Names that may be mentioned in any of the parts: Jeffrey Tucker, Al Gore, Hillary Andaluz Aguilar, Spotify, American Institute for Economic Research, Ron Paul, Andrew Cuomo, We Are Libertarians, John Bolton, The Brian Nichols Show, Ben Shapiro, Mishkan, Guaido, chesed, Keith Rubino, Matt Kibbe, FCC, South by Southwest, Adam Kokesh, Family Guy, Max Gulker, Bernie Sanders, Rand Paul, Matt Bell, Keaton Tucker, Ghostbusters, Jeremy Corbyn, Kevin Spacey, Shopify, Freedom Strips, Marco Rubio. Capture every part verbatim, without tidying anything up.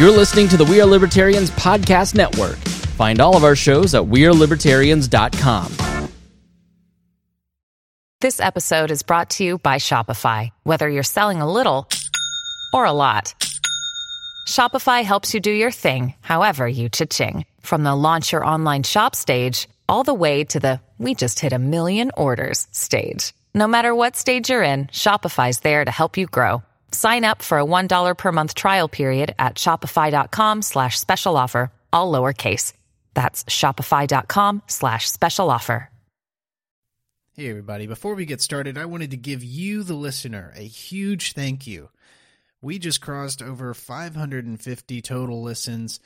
You're listening to the We Are Libertarians podcast network. Find all of our shows at we are libertarians dot com. This episode is brought to you by Shopify. Whether you're selling a little or a lot, Shopify helps you do your thing, however you cha-ching. From the launch your online shop stage, all the way to the we just hit a million orders stage. No matter what stage you're in, Shopify's there to help you grow. Sign up for a one dollar per month trial period at shopify.com slash special offer, all lowercase. That's shopify.com slash special offer. Hey, everybody. Before we get started, I wanted to give you, the listener, a huge thank you. We just crossed over five hundred fifty total listens,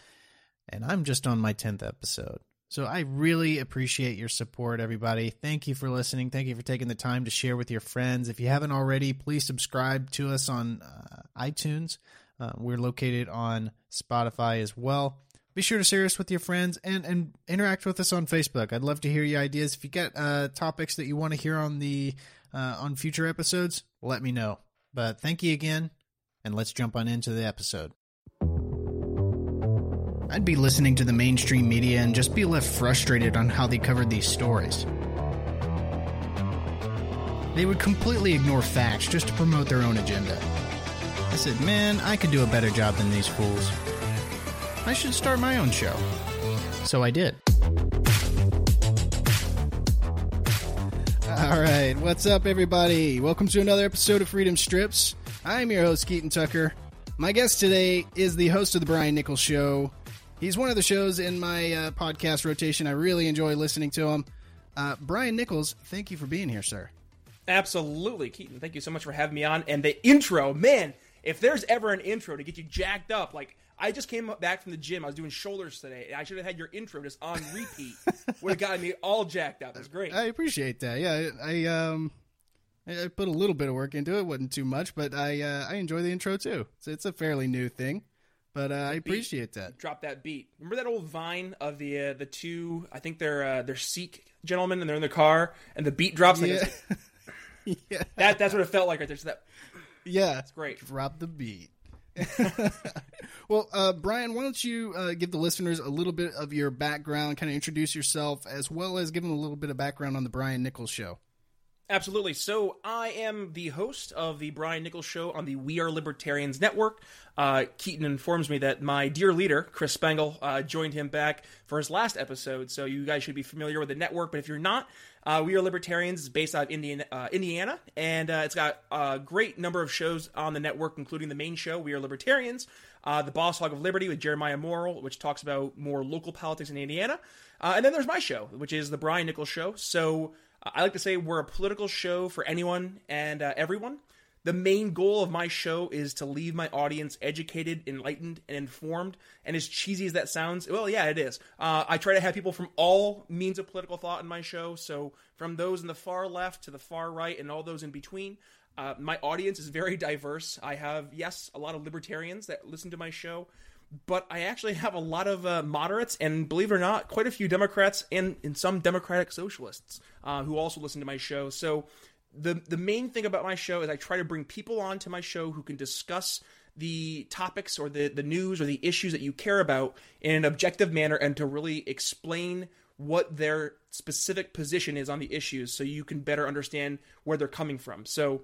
and I'm just on my tenth episode. So I really appreciate your support, everybody. Thank you for listening. Thank you for taking the time to share with your friends. If you haven't already, please subscribe to us on uh, iTunes. Uh, we're located on Spotify as well. Be sure to share us with your friends and, and interact with us on Facebook. I'd love to hear your ideas. If you got uh, topics that you want to hear on the uh, on future episodes, let me know. But thank you again, and let's jump on into the episode. I'd be listening to the mainstream media and just be left frustrated on how they covered these stories. They would completely ignore facts just to promote their own agenda. I said, man, I could do a better job than these fools. I should start my own show. So I did. All right, what's up, everybody? Welcome to another episode of Freedom Strips. I'm your host, Keaton Tucker. My guest today is the host of The Brian Nichols Show. He's one of the shows in my uh, podcast rotation. I really enjoy listening to him. Uh, Brian Nichols, thank you for being here, sir. Absolutely, Keaton. Thank you so much for having me on. And the intro, man, if there's ever an intro to get you jacked up, like, I just came back from the gym. I was doing shoulders today, and I should have had your intro just on repeat. Would have gotten me all jacked up. It was great. I appreciate that. Yeah, I, I, um, I put a little bit of work into it. Wasn't too much, but I uh, I enjoy the intro, too. So it's a fairly new thing. But uh, I appreciate beat. that. Drop that beat. Remember that old vine of the uh, the two, I think they're uh, they're Sikh gentlemen, and they're in their car, and the beat drops. And yeah. Like, yeah. That, that's what it felt like right there. So that, yeah. It's great. Drop the beat. Well, uh, Brian, why don't you uh, give the listeners a little bit of your background, kind of introduce yourself, as well as give them a little bit of background on The Brian Nichols Show. Absolutely. So I am the host of The Brian Nichols Show on the We Are Libertarians network. Uh, Keaton informs me that my dear leader, Chris Spengel, uh, joined him back for his last episode. So you guys should be familiar with the network. But if you're not, uh, We Are Libertarians is based out of Indiana, uh, Indiana and uh, it's got a great number of shows on the network, including the main show, We Are Libertarians, uh, The Boss Hog of Liberty with Jeremiah Morrill, which talks about more local politics in Indiana. Uh, and then there's my show, which is The Brian Nichols Show. So I like to say we're a political show for anyone and uh, everyone. The main goal of my show is to leave my audience educated, enlightened, and informed. And as cheesy as that sounds, well, yeah, it is. Uh, I try to have people from all means of political thought in my show. So from those in the far left to the far right and all those in between. Uh, my audience is very diverse. I have, yes, a lot of libertarians that listen to my show. But I actually have a lot of uh, moderates and, believe it or not, quite a few Democrats and, and some Democratic socialists uh, who also listen to my show. So the the main thing about my show is I try to bring people on to my show who can discuss the topics or the, the news or the issues that you care about in an objective manner and to really explain what their specific position is on the issues so you can better understand where they're coming from. So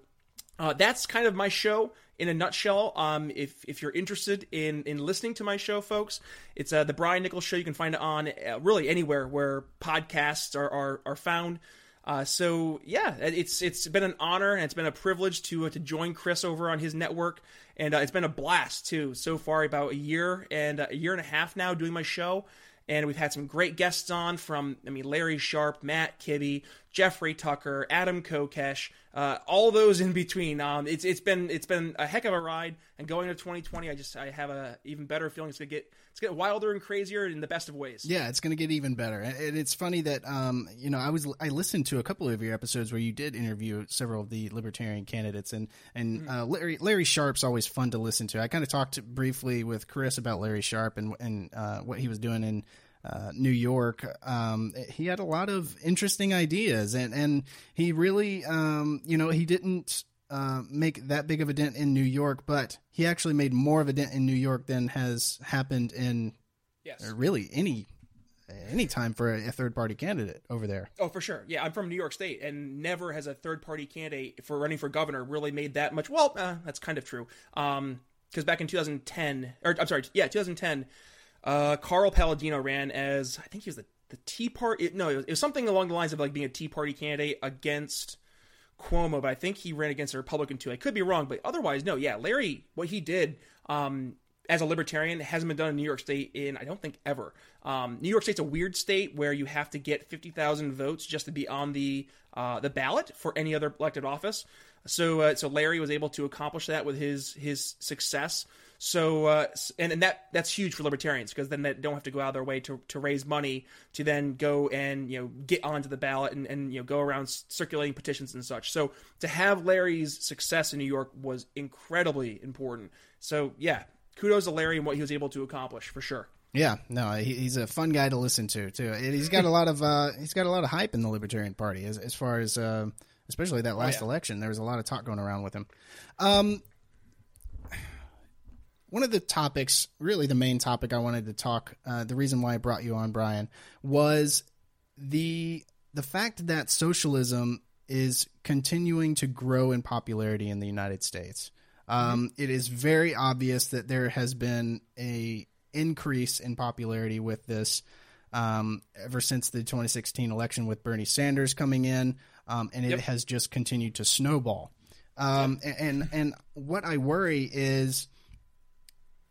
uh, that's kind of my show. In a nutshell, um, if if you're interested in, in listening to my show, folks, it's uh, The Brian Nichols Show. You can find it on uh, really anywhere where podcasts are are, are found. Uh, so, yeah, it's it's been an honor and it's been a privilege to uh, to join Chris over on his network. And uh, it's been a blast, too, so far, about a year and uh, a year and a half now doing my show. And we've had some great guests on from, I mean, Larry Sharp, Matt Kibbe, Jeffrey Tucker, Adam Kokesh, uh, all those in between. Um, it's it's been it's been a heck of a ride. And going into twenty twenty, I just I have a even better feeling. It's gonna get it's gonna get wilder and crazier in the best of ways. Yeah, it's gonna get even better. And it's funny that um you know I was I listened to a couple of your episodes where you did interview several of the libertarian candidates, and and mm-hmm. uh, Larry Larry Sharp's always fun to listen to. I kind of talked briefly with Chris about Larry Sharp and and uh, what he was doing in Uh, New York. Um, he had a lot of interesting ideas, and, and he really, um, you know, he didn't uh, make that big of a dent in New York, but he actually made more of a dent in New York than has happened in yes. uh, really any any time for a, a third-party candidate over there. Oh, for sure. Yeah, I'm from New York State, and never has a third-party candidate for running for governor really made that much. Well, uh, that's kind of true. Um, because back in two thousand ten, or I'm sorry, yeah, two thousand ten, uh, Carl Paladino ran as, I think he was the, the Tea Party. No, it was, it was something along the lines of like being a Tea Party candidate against Cuomo, but I think he ran against a Republican too. I could be wrong, but otherwise, no, yeah, Larry, what he did um, as a libertarian hasn't been done in New York State in, I don't think, ever. Um, New York State's a weird state where you have to get fifty thousand votes just to be on the uh, the ballot for any other elected office. So, uh, so Larry was able to accomplish that with his his success. So, uh, and, and that that's huge for libertarians, because then they don't have to go out of their way to, to raise money to then go and, you know, get onto the ballot and, and, you know, go around circulating petitions and such. So to have Larry's success in New York was incredibly important. So yeah, kudos to Larry and what he was able to accomplish for sure. Yeah, no, he, he's a fun guy to listen to too. And he's got a lot of uh, he's got a lot of hype in the Libertarian Party as as far as. Uh... Especially that last oh, yeah. election, there was a lot of talk going around with him. Um, one of the topics, really the main topic I wanted to talk, uh, the reason why I brought you on, Brian, was the the fact that socialism is continuing to grow in popularity in the United States. Um, mm-hmm. It is very obvious that there has been a increase in popularity with this um, ever since the twenty sixteen election with Bernie Sanders coming in. Um, and it yep. has just continued to snowball. Um, yep. and, and what I worry is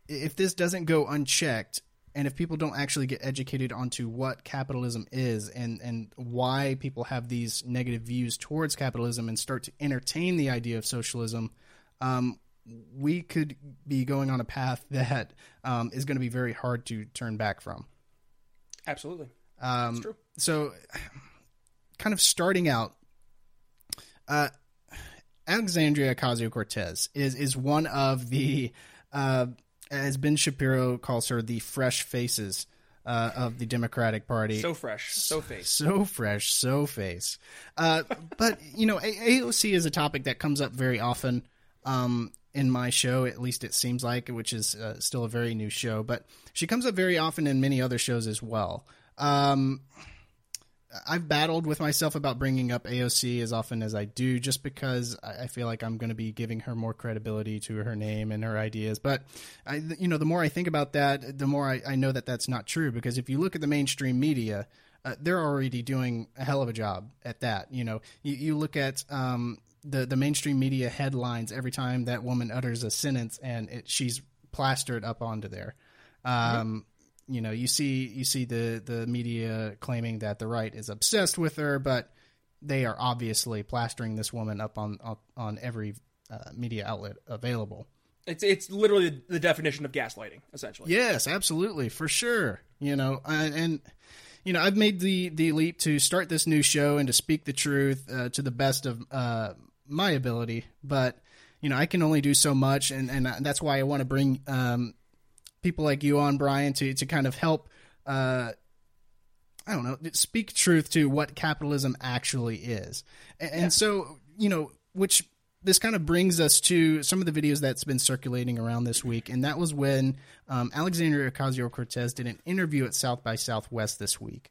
if this doesn't go unchecked and if people don't actually get educated onto what capitalism is and, and why people have these negative views towards capitalism and start to entertain the idea of socialism, um, we could be going on a path that um, is going to be very hard to turn back from. Absolutely. Um, That's true. So kind of starting out, Uh, Alexandria Ocasio-Cortez is, is one of the, uh, as Ben Shapiro calls her, the fresh faces uh, of the Democratic Party. So fresh, so face. So fresh, so face. Uh, but, you know, A O C is a topic that comes up very often um, in my show, at least it seems like, which is uh, still a very new show. But she comes up very often in many other shows as well. Um I've battled with myself about bringing up A O C as often as I do, just because I feel like I'm going to be giving her more credibility to her name and her ideas. But I, you know, the more I think about that, the more I, I know that that's not true, because if you look at the mainstream media, uh, they're already doing a hell of a job at that. You know, you, you look at, um, the, the mainstream media headlines every time that woman utters a sentence, and it, she's plastered up onto there. Um, yep. You know, you see you see the, the media claiming that the right is obsessed with her, but they are obviously plastering this woman up on up on every uh, media outlet available. It's it's literally the definition of gaslighting, essentially. Yes, absolutely, for sure. You know, and, and you know, I've made the, the leap to start this new show and to speak the truth uh, to the best of uh, my ability, but you know, I can only do so much, and and that's why I want to bring Um, people like you on, Brian, to, to kind of help, uh, I don't know, speak truth to what capitalism actually is. And, yeah. and so, you know, which this kind of brings us to some of the videos that's been circulating around this week. And that was when um, Alexandria Ocasio-Cortez did an interview at South by Southwest this week.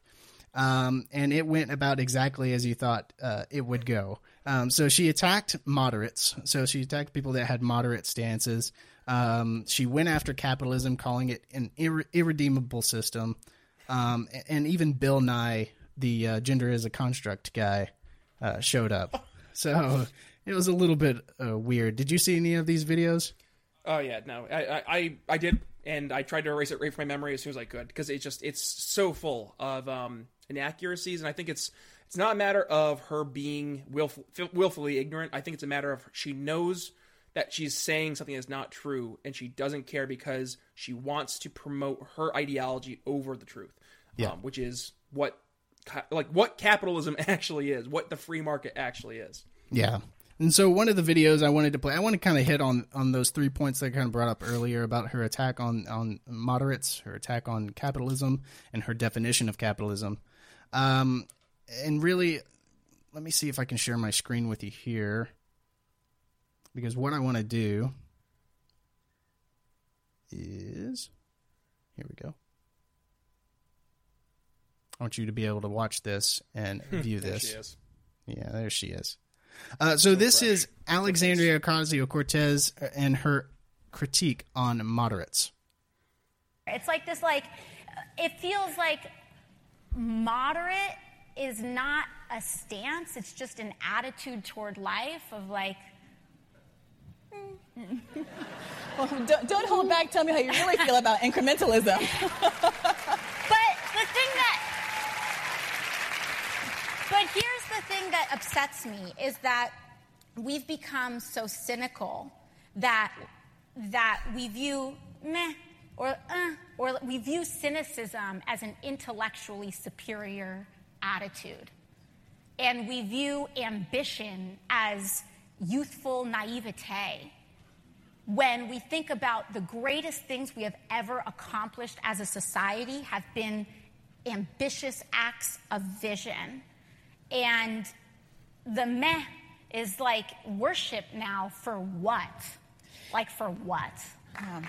Um, and it went about exactly as you thought uh, it would go. Um, so she attacked moderates. So she attacked people that had moderate stances. Um, she went after capitalism, calling it an ir- irredeemable system. Um, and even Bill Nye, the uh, gender is a construct guy, uh, showed up. So it was a little bit uh, weird. Did you see any of these videos? Oh, yeah. No, I, I, I did. And I tried to erase it right from my memory as soon as I could, because it's just it's so full of um, inaccuracies. And I think it's it's not a matter of her being willful, willfully ignorant. I think it's a matter of she knows that she's saying something that's not true, and she doesn't care because she wants to promote her ideology over the truth, yeah. um, which is what like what capitalism actually is, what the free market actually is. Yeah. And so one of the videos I wanted to play, I want to kind of hit on, on those three points that I kind of brought up earlier about her attack on, on moderates, her attack on capitalism, and her definition of capitalism. Um, and really, let me see if I can share my screen with you here. because what I want to do is, here we go. I want you to be able to watch this and view there this. She is. Yeah, there she is. Uh, so, so this fresh. is Alexandria Ocasio-Cortez and her critique on moderates. It's like this, like, it feels like moderate is not a stance. It's just an attitude toward life of like, mm. Well, don't, don't hold back. Tell me how you really feel about incrementalism. But the thing that, but here's the thing that upsets me is that we've become so cynical that that we view meh or uh, or we view cynicism as an intellectually superior attitude, and we view ambition as youthful naivete when we think about the greatest things we have ever accomplished as a society have been ambitious acts of vision. And the meh is like worship now for what? Like for what? Um.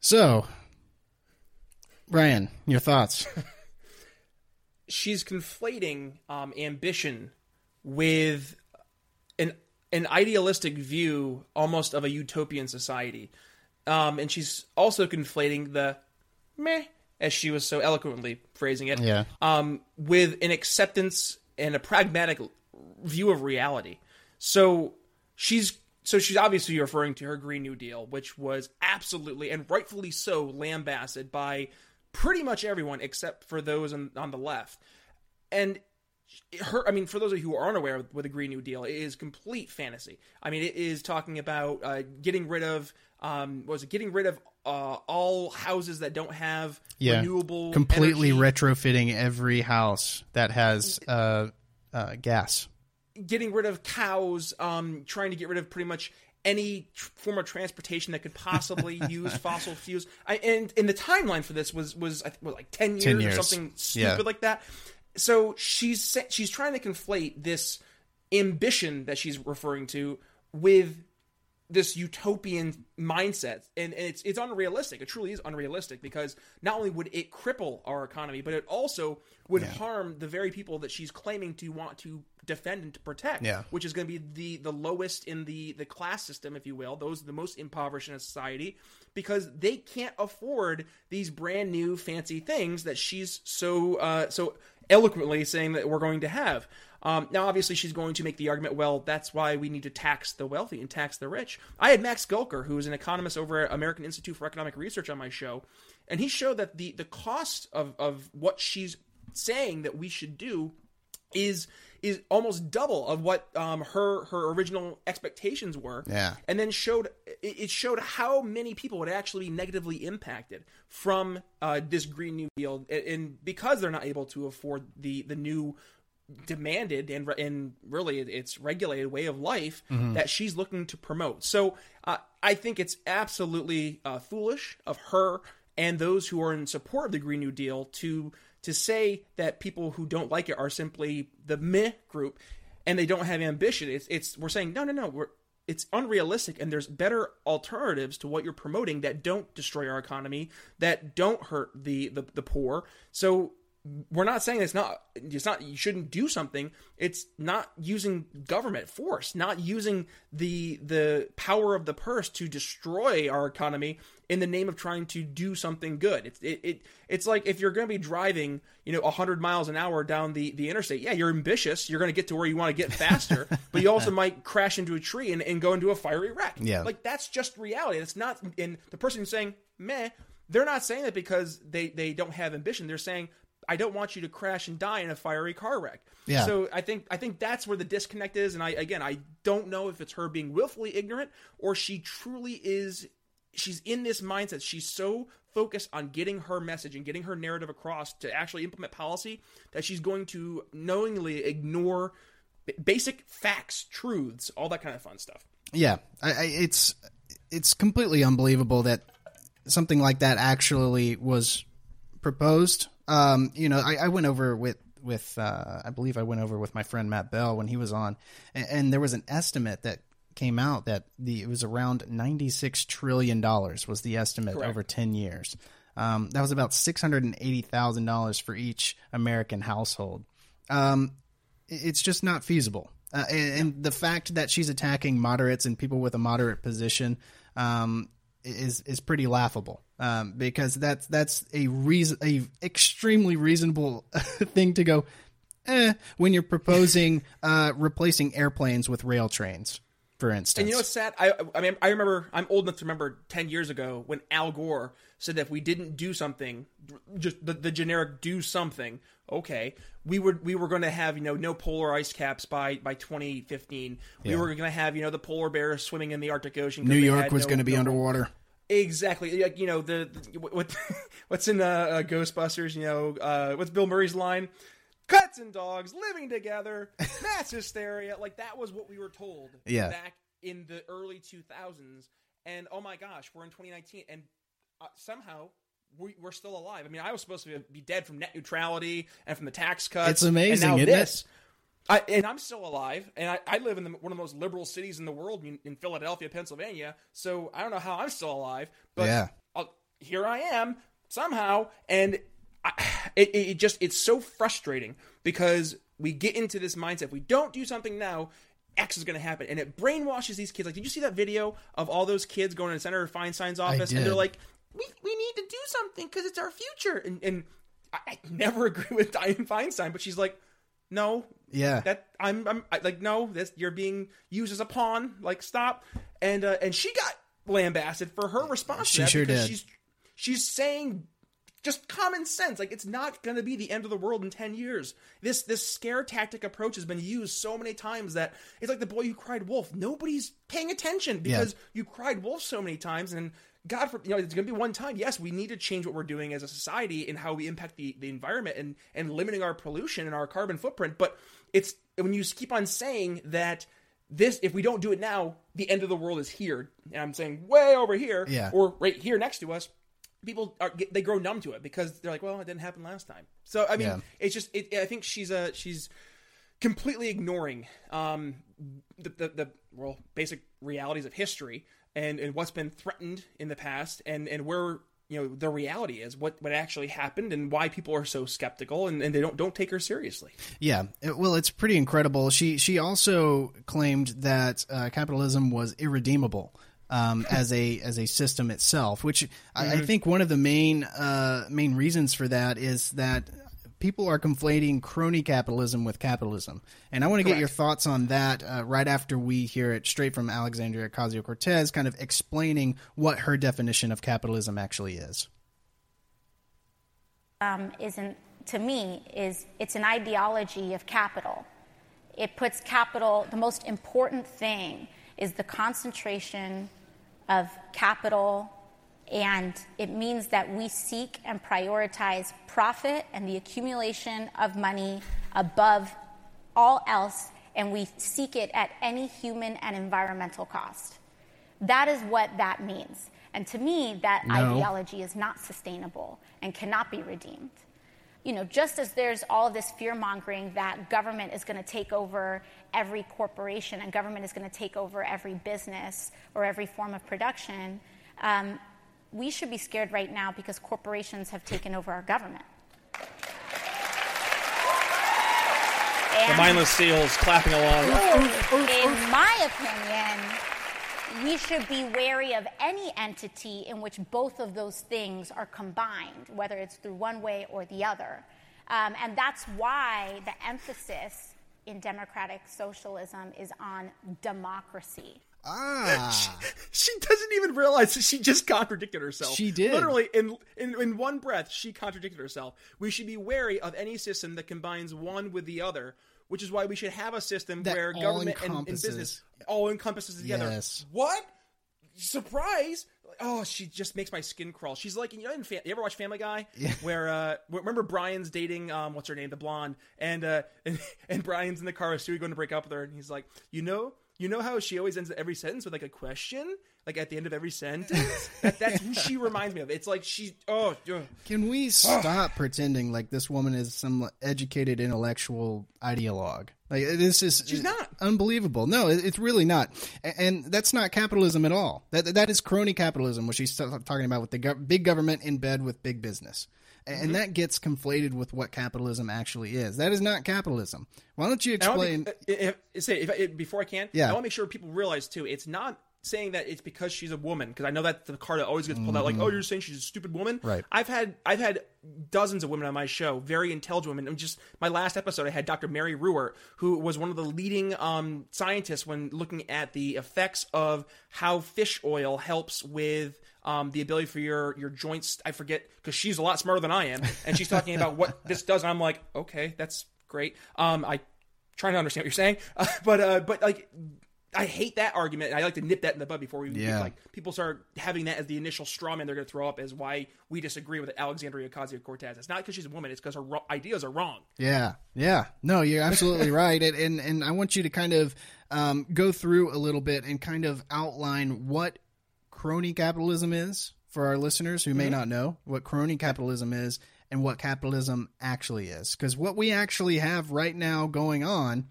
So, Brian, your thoughts? She's conflating um, ambition with an an idealistic view almost of a utopian society. Um, and she's also conflating the meh, as she was so eloquently phrasing it, yeah. um, with an acceptance and a pragmatic view of reality. So she's so she's obviously referring to her Green New Deal, which was absolutely and rightfully so lambasted by pretty much everyone except for those on, on the left. And her, I mean, for those of you who aren't aware with the Green New Deal, it is complete fantasy. I mean, it is talking about uh, getting rid of, um, what was it, getting rid of uh, all houses that don't have yeah. renewable completely energy. Retrofitting every house that has uh, uh, gas. Getting rid of cows, um, trying to get rid of pretty much any tr- form of transportation that could possibly use fossil fuels. I, and, and the timeline for this was, was, I think, was like ten years, ten years or something stupid yeah. like that. So she's she's trying to conflate this ambition that she's referring to with this utopian mindset, and, and it's it's unrealistic. It truly is unrealistic because not only would it cripple our economy, but it also would yeah. harm the very people that she's claiming to want to defend and to protect, yeah. which is going to be the, the lowest in the, the class system, if you will, those the most impoverished in society, because they can't afford these brand new fancy things that she's so uh, so eloquently saying that we're going to have. Um, now, obviously, she's going to make the argument, well, that's why we need to tax the wealthy and tax the rich. I had Max Gulker, who is an economist over at American Institute for Economic Research, on my show, and he showed that the, the cost of, of what she's saying that we should do is is almost double of what um, her her original expectations were. Yeah. And then showed it showed how many people would actually be negatively impacted from uh, this Green New Deal, and because they're not able to afford the the new demanded and and really it's regulated way of life mm-hmm. that she's looking to promote. So uh, I think it's absolutely uh, foolish of her and those who are in support of the Green New Deal to to say that people who don't like it are simply the meh group and they don't have ambition. It's it's we're saying no no no we're it's unrealistic and there's better alternatives to what you're promoting that don't destroy our economy, that don't hurt the the, the poor. So we're not saying it's not it's not you shouldn't do something. It's not using government force, not using the the power of the purse to destroy our economy in the name of trying to do something good. It's it, it it's like if you're going to be driving, you know, one hundred miles an hour down the, the interstate. Yeah, you're ambitious. You're going to get to where you want to get faster, but you also might crash into a tree and, and go into a fiery wreck. Yeah, like that's just reality. It's not. And the person who's saying meh, they're not saying that because they they don't have ambition. They're saying, I don't want you to crash and die in a fiery car wreck. Yeah. So I think I think that's where the disconnect is. And I again, I don't know if it's her being willfully ignorant or she truly is. She's in this mindset. She's so focused on getting her message and getting her narrative across to actually implement policy that she's going to knowingly ignore basic facts, truths, all that kind of fun stuff. Yeah, I, I, it's it's completely unbelievable that something like that actually was proposed. Um, you know, I, I went over with, with uh, I believe I went over with my friend Matt Bell when he was on, and, and there was an estimate that came out that the it was around ninety-six trillion dollars was the estimate. Correct. Over ten years. Um, that was about six hundred eighty thousand dollars for each American household. Um, it's just not feasible. Uh, and, and the fact that she's attacking moderates and people with a moderate position um, is is pretty laughable, um, because that's that's a reason, a extremely reasonable thing to go eh, when you're proposing uh, replacing airplanes with rail trains, for instance. And you know what's sad? I I mean I remember I'm old enough to remember ten years ago when Al Gore said that if we didn't do something, just the, the generic do something. Okay, we were we were going to have, you know, no polar ice caps by by twenty fifteen. We yeah. were going to have, you know, the polar bears swimming in the Arctic Ocean. New York was no, going to be no, underwater. Exactly, like, you know, the, the what what's in uh, uh, Ghostbusters. You know, uh, what's Bill Murray's line? Cats and dogs living together, mass hysteria. Like, that was what we were told yeah. back in the early two thousands. And oh my gosh, we're in twenty nineteen, and uh, somehow. We, we're still alive. I mean, I was supposed to be dead from net neutrality and from the tax cuts. It's amazing, and now isn't this, it? I, and I'm still alive, and I, I live in the, one of the most liberal cities in the world, in, in Philadelphia, Pennsylvania. So I don't know how I'm still alive, but yeah. I'll, here I am somehow. And I, it, it just it's so frustrating because we get into this mindset. If we don't do something now, X is going to happen, and it brainwashes these kids. Like, did you see that video of all those kids going to Senator Feinstein's office, and they're like, We we need to do something because it's our future. And, and I, I never agree with Dianne Feinstein, but she's like, no, yeah, that I'm I'm I, like, no, this, you're being used as a pawn. Like, stop. And uh, and she got lambasted for her response. She to that sure did. She's she's saying just common sense. Like, it's not going to be the end of the world in ten years. This this scare tactic approach has been used so many times that it's like the boy who cried wolf. Nobody's paying attention because yeah. you cried wolf so many times and. God, for, you know, it's going to be one time. Yes, we need to change what we're doing as a society and how we impact the, the environment and, and limiting our pollution and our carbon footprint. But it's when you keep on saying that this, if we don't do it now, the end of the world is here. And I'm saying way over here yeah. or right here next to us. People are they grow numb to it because they're like, well, it didn't happen last time. So I mean, yeah. it's just it, I think she's a she's completely ignoring um, the, the the well basic realities of history. And, and what's been threatened in the past and, and where, you know, the reality is what, what actually happened and why people are so skeptical and, and they don't don't take her seriously. Yeah. Well, it's pretty incredible. She she also claimed that uh, capitalism was irredeemable um, as a as a system itself, which mm-hmm. I, I think one of the main uh, main reasons for that is that people are conflating crony capitalism with capitalism. And I want to Correct. Get your thoughts on that uh, right after we hear it straight from Alexandria Ocasio-Cortez, kind of explaining what her definition of capitalism actually is. Um, isn't to me, is it's an ideology of capital. It puts capital, the most important thing is the concentration of capital. And it means that we seek and prioritize profit and the accumulation of money above all else, and we seek it at any human and environmental cost. That is what that means. And to me, that no. ideology is not sustainable and cannot be redeemed. You know, just as there's all of this fear-mongering that government is going to take over every corporation and government is going to take over every business or every form of production, um, we should be scared right now because corporations have taken over our government. And the mindless seals clapping along. In my opinion, we should be wary of any entity in which both of those things are combined, whether it's through one way or the other. Um, and that's why the emphasis in democratic socialism is on democracy. Ah. She, she doesn't even realize that she just contradicted herself. She did. Literally, in, in in one breath, she contradicted herself. We should be wary of any system that combines one with the other, which is why we should have a system that where government and, and business all encompasses together. Yes. What? Surprise! Oh, she just makes my skin crawl. She's like, you know, in Fa- you ever watch Family Guy? Yeah. Where, uh, remember Brian's dating, um, what's her name, the blonde, and uh, and, and Brian's in the car with Stewie going to break up with her, and he's like, you know, you know how she always ends every sentence with like a question, like at the end of every sentence. that, that's who she reminds me of. It's like she. Oh, uh, can we stop uh, pretending like this woman is some educated intellectual ideologue? Like this is she's not. unbelievable. No, it's really not. And that's not capitalism at all. That That is crony capitalism, which he's talking about with the go- big government in bed with big business. And mm-hmm. that gets conflated with what capitalism actually is. That is not capitalism. Why don't you explain? If, if, say, if, if, before I can, yeah. I want to make sure people realize, too, it's not saying that it's because she's a woman, because I know that's the card that always gets pulled out, like, oh, you're saying she's a stupid woman. Right. I've had I've had dozens of women on my show, very intelligent women. And just my last episode, I had Doctor Mary Ruhr, who was one of the leading um, scientists when looking at the effects of how fish oil helps with um, the ability for your your joints. I forget, because she's a lot smarter than I am, and she's talking about what this does. And I'm like, okay, that's great. Um, I try to understand what you're saying, uh, but uh, but like. I hate that argument, and I like to nip that in the bud before we yeah. like people start having that as the initial straw man they're going to throw up as why we disagree with Alexandria Ocasio-Cortez. It's not because she's a woman; it's because her ro- ideas are wrong. Yeah, yeah, no, you're absolutely right, and, and and I want you to kind of um, go through a little bit and kind of outline what crony capitalism is for our listeners who may mm-hmm. not know what crony capitalism is and what capitalism actually is, because what we actually have right now going on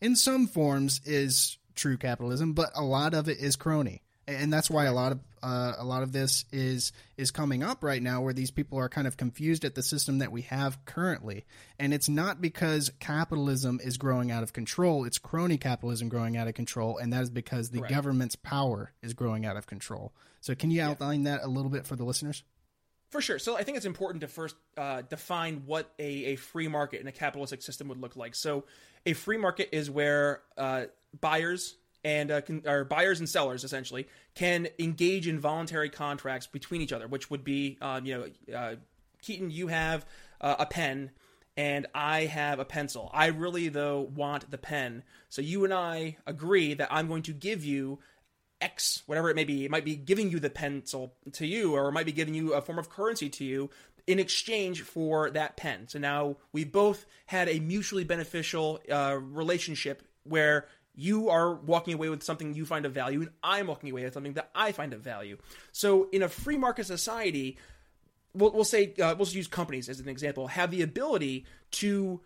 in some forms is true capitalism, but a lot of it is crony, and that's why a lot of uh, a lot of this is is coming up right now, where these people are kind of confused at the system that we have currently. And it's not because capitalism is growing out of control; it's crony capitalism growing out of control, and that is because the right. government's power is growing out of control. So, can you outline yeah. that a little bit for the listeners? For sure. So I think it's important to first uh, define what a, a free market and a capitalistic system would look like. So a free market is where uh, buyers and uh, can, or buyers and sellers essentially can engage in voluntary contracts between each other, which would be, um, you know, uh, Keaton, you have uh, a pen and I have a pencil. I really, though, want the pen. So you and I agree that I'm going to give you X, whatever it may be. It might be giving you the pencil to you, or it might be giving you a form of currency to you in exchange for that pen. So now we both had a mutually beneficial uh, relationship where you are walking away with something you find of value, and I'm walking away with something that I find of value. So in a free market society, we'll, we'll say uh, we'll use companies as an example, have the ability to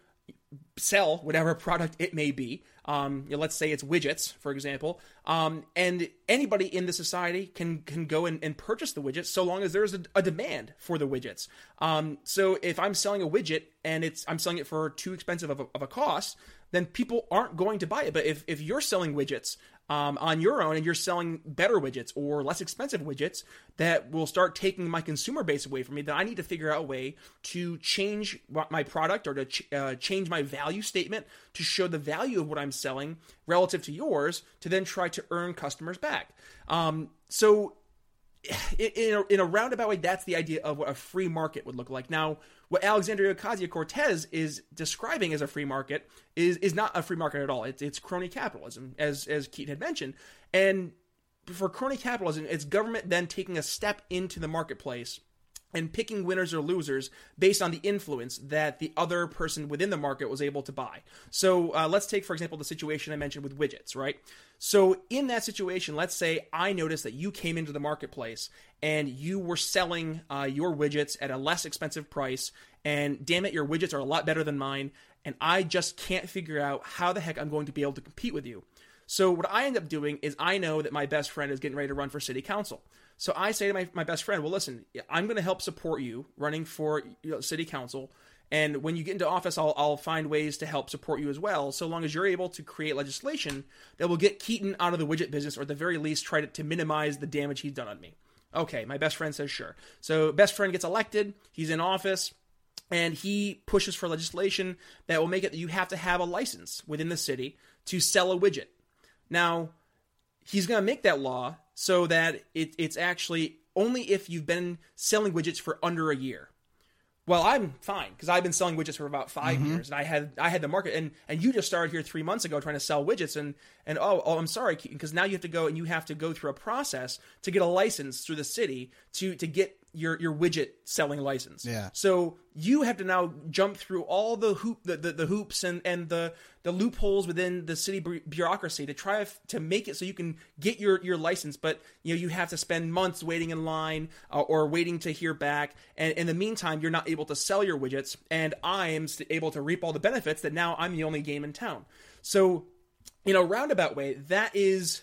sell whatever product it may be. Um, you know, let's say it's widgets, for example. Um, and anybody in the society can can go and, and purchase the widgets so long as there is a, a demand for the widgets. Um, so if I'm selling a widget and it's I'm selling it for too expensive of a, of a cost, then people aren't going to buy it. But if, if you're selling widgets um, on your own and you're selling better widgets or less expensive widgets that will start taking my consumer base away from me, then I need to figure out a way to change my product or to ch- uh, change my value statement to show the value of what I'm selling relative to yours to then try to earn customers back. Um, so in a, in a roundabout way, that's the idea of what a free market would look like. Now, what Alexandria Ocasio-Cortez is describing as a free market is, is not a free market at all. It's, it's crony capitalism, as as Keaton had mentioned. And for crony capitalism, it's government then taking a step into the marketplace and picking winners or losers based on the influence that the other person within the market was able to buy. So uh, let's take, for example, the situation I mentioned with widgets, right? So in that situation, let's say I noticed that you came into the marketplace and you were selling uh, your widgets at a less expensive price, and damn it, your widgets are a lot better than mine, and I just can't figure out how the heck I'm going to be able to compete with you. So what I end up doing is I know that my best friend is getting ready to run for city council. So I say to my, my best friend, well, listen, I'm going to help support you running for you know, city council. And when you get into office, I'll, I'll find ways to help support you as well, so long as you're able to create legislation that will get Keaton out of the widget business, or at the very least try to, to minimize the damage he's done on me. Okay, my best friend says sure. So best friend gets elected. He's in office. And he pushes for legislation that will make it that you have to have a license within the city to sell a widget. Now, he's going to make that law so that it, it's actually only if you've been selling widgets for under a year. Well, I'm fine because I've been selling widgets for about five mm-hmm. years, and I had I had the market, and, and you just started here three months ago trying to sell widgets, and and oh, oh I'm sorry, Keaton, because now you have to go and you have to go through a process to get a license through the city to to get your your widget selling license. Yeah. So you have to now jump through all the hoop the, the, the hoops and and the the loopholes within the city bureaucracy to try to make it so you can get your, your license, but you know you have to spend months waiting in line uh, or waiting to hear back. And in the meantime, you're not able to sell your widgets, and I am able to reap all the benefits that now I'm the only game in town. So in a roundabout way, that is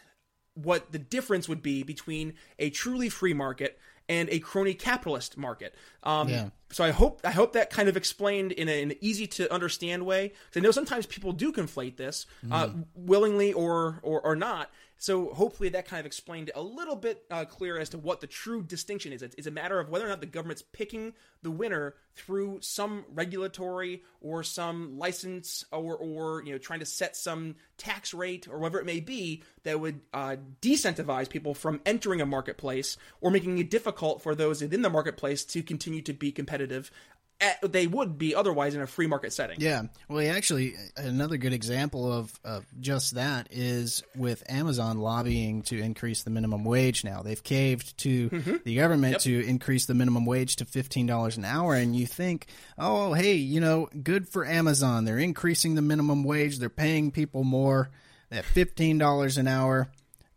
what the difference would be between a truly free market and a crony capitalist market. Um, yeah. So I hope I hope that kind of explained in, a, in an easy to understand way. Because I know sometimes people do conflate this uh, mm. willingly or, or or not. So hopefully that kind of explained a little bit uh, clearer as to what the true distinction is. It's, it's a matter of whether or not the government's picking the winner through some regulatory or some license or or you know trying to set some tax rate or whatever it may be that would uh, disincentivize people from entering a marketplace or making it difficult for those within the marketplace to continue to be competitive. At, they would be otherwise in a free market setting. Yeah. Well, actually, another good example of, of just that is with Amazon lobbying to increase the minimum wage now. They've caved to mm-hmm. the government yep. to increase the minimum wage to fifteen dollars an hour. And you think, oh, hey, you know, good for Amazon. They're increasing the minimum wage. They're paying people more at fifteen dollars an hour.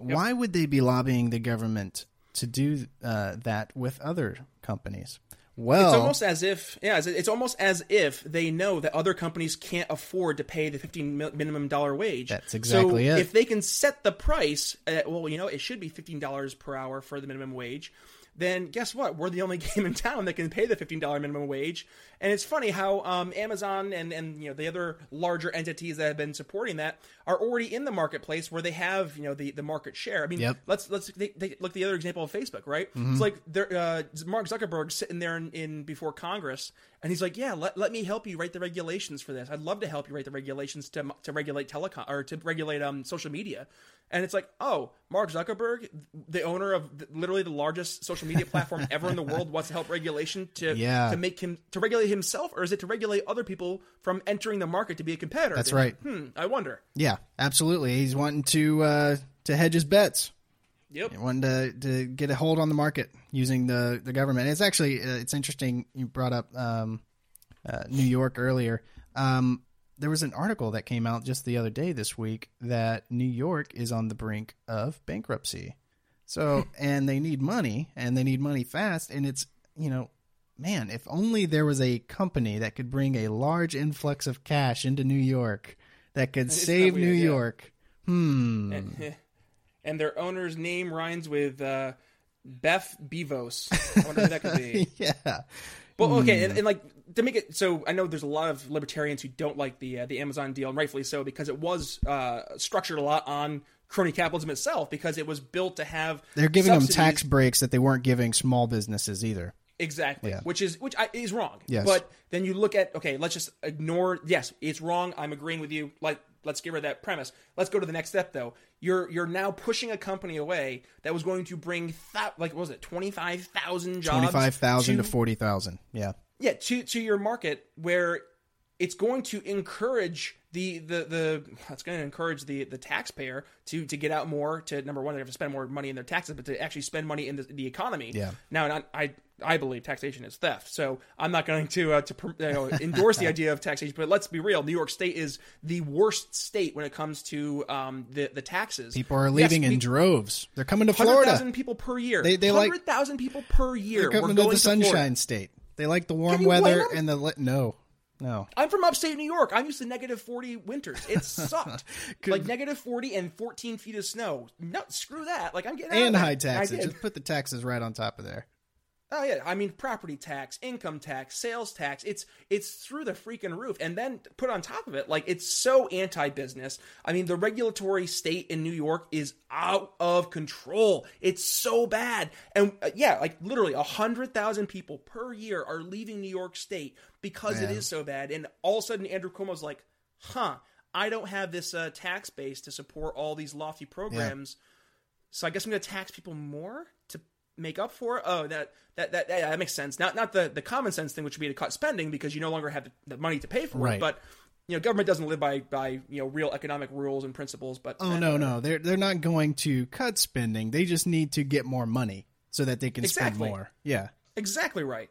Yep. Why would they be lobbying the government to do uh, that with other companies? Well, it's almost as if yeah, it's, it's almost as if they know that other companies can't afford to pay the fifteen minimum dollar wage. That's exactly so it. So if they can set the price, at, well, you know, it should be fifteen dollars per hour for the minimum wage. Then guess what? We're the only game in town that can pay the fifteen dollars minimum wage. And it's funny how um, Amazon and, and you know the other larger entities that have been supporting that are already in the marketplace where they have you know the, the market share. I mean, yep. let's let's they, they look at the other example of Facebook, right? Mm-hmm. It's like uh, Mark Zuckerberg sitting there in, in before Congress, and he's like, "Yeah, let, let me help you write the regulations for this. I'd love to help you write the regulations to to regulate telecom or to regulate um social media." And it's like, oh, Mark Zuckerberg, the owner of the, literally the largest social media platform ever in the world, wants to help regulation to yeah. to make him to regulate himself, or is it to regulate other people from entering the market to be a competitor? That's and, right. Hmm. I wonder. Yeah, absolutely. He's wanting to uh, to hedge his bets. Yep. He wanted to, to get a hold on the market using the, the government. It's actually uh, it's interesting. You brought up um, uh, New York earlier. Um, There was an article that came out just the other day this week that New York is on the brink of bankruptcy. So, and they need money and they need money fast. And it's, you know, man, if only there was a company that could bring a large influx of cash into New York that could it's save New idea. York. Hmm. And, and their owner's name rhymes with uh, Beth Bevos. I wonder who that could be. Yeah. Well, okay, and, and like to make it so, I know there's a lot of libertarians who don't like the uh, the Amazon deal, and rightfully so, because it was uh, structured a lot on crony capitalism itself, because it was built to have they're giving subsidies. Them tax breaks that they weren't giving small businesses either. Exactly, yeah. which is which I, is wrong. Yes. But then you look at okay, let's just ignore. Yes, it's wrong. I'm agreeing with you. Like, let's get rid of that premise. Let's go to the next step, though. You're you're now pushing a company away that was going to bring th- like what was it twenty five thousand jobs, twenty five thousand to, to forty thousand, yeah, yeah, to to your market where it's going to encourage the the the it's going to encourage the the taxpayer to to get out more to number one they have to spend more money in their taxes, but to actually spend money in the, the economy. Yeah. Now not, I. I believe taxation is theft, so I'm not going to uh, to you know, endorse the idea of taxation. But let's be real: New York State is the worst state when it comes to um, the the taxes. People are leaving yes, in we, droves. They're coming to Florida. one hundred thousand people per year. They, they like one hundred thousand people per year. They're coming We're going to the Sunshine Florida. State. They like the warm weather and the le- no. No, I'm from upstate New York. I'm used to negative forty winters. It sucked, like negative forty and fourteen feet of snow. No, screw that. Like I'm getting out and of high that. Taxes. Just put the taxes right on top of there. Oh yeah, I mean property tax, income tax, sales tax. It's it's through the freaking roof. And then put on top of it, like it's so anti-business. I mean, the regulatory state in New York is out of control. It's so bad. And uh, yeah, like literally one hundred thousand people per year are leaving New York State because Man. It is so bad. And all of a sudden Andrew Cuomo's like, "Huh, I don't have this uh, tax base to support all these lofty programs. Yeah. So I guess I'm going to tax people more to make up for it." Oh, that that that, that makes sense. Not not the, the common sense thing, which would be to cut spending because you no longer have the, the money to pay for right. it. But you know, government doesn't live by by you know real economic rules and principles. But oh no, no, they're they're not going to cut spending. They just need to get more money so that they can exactly. spend more. Yeah, exactly right.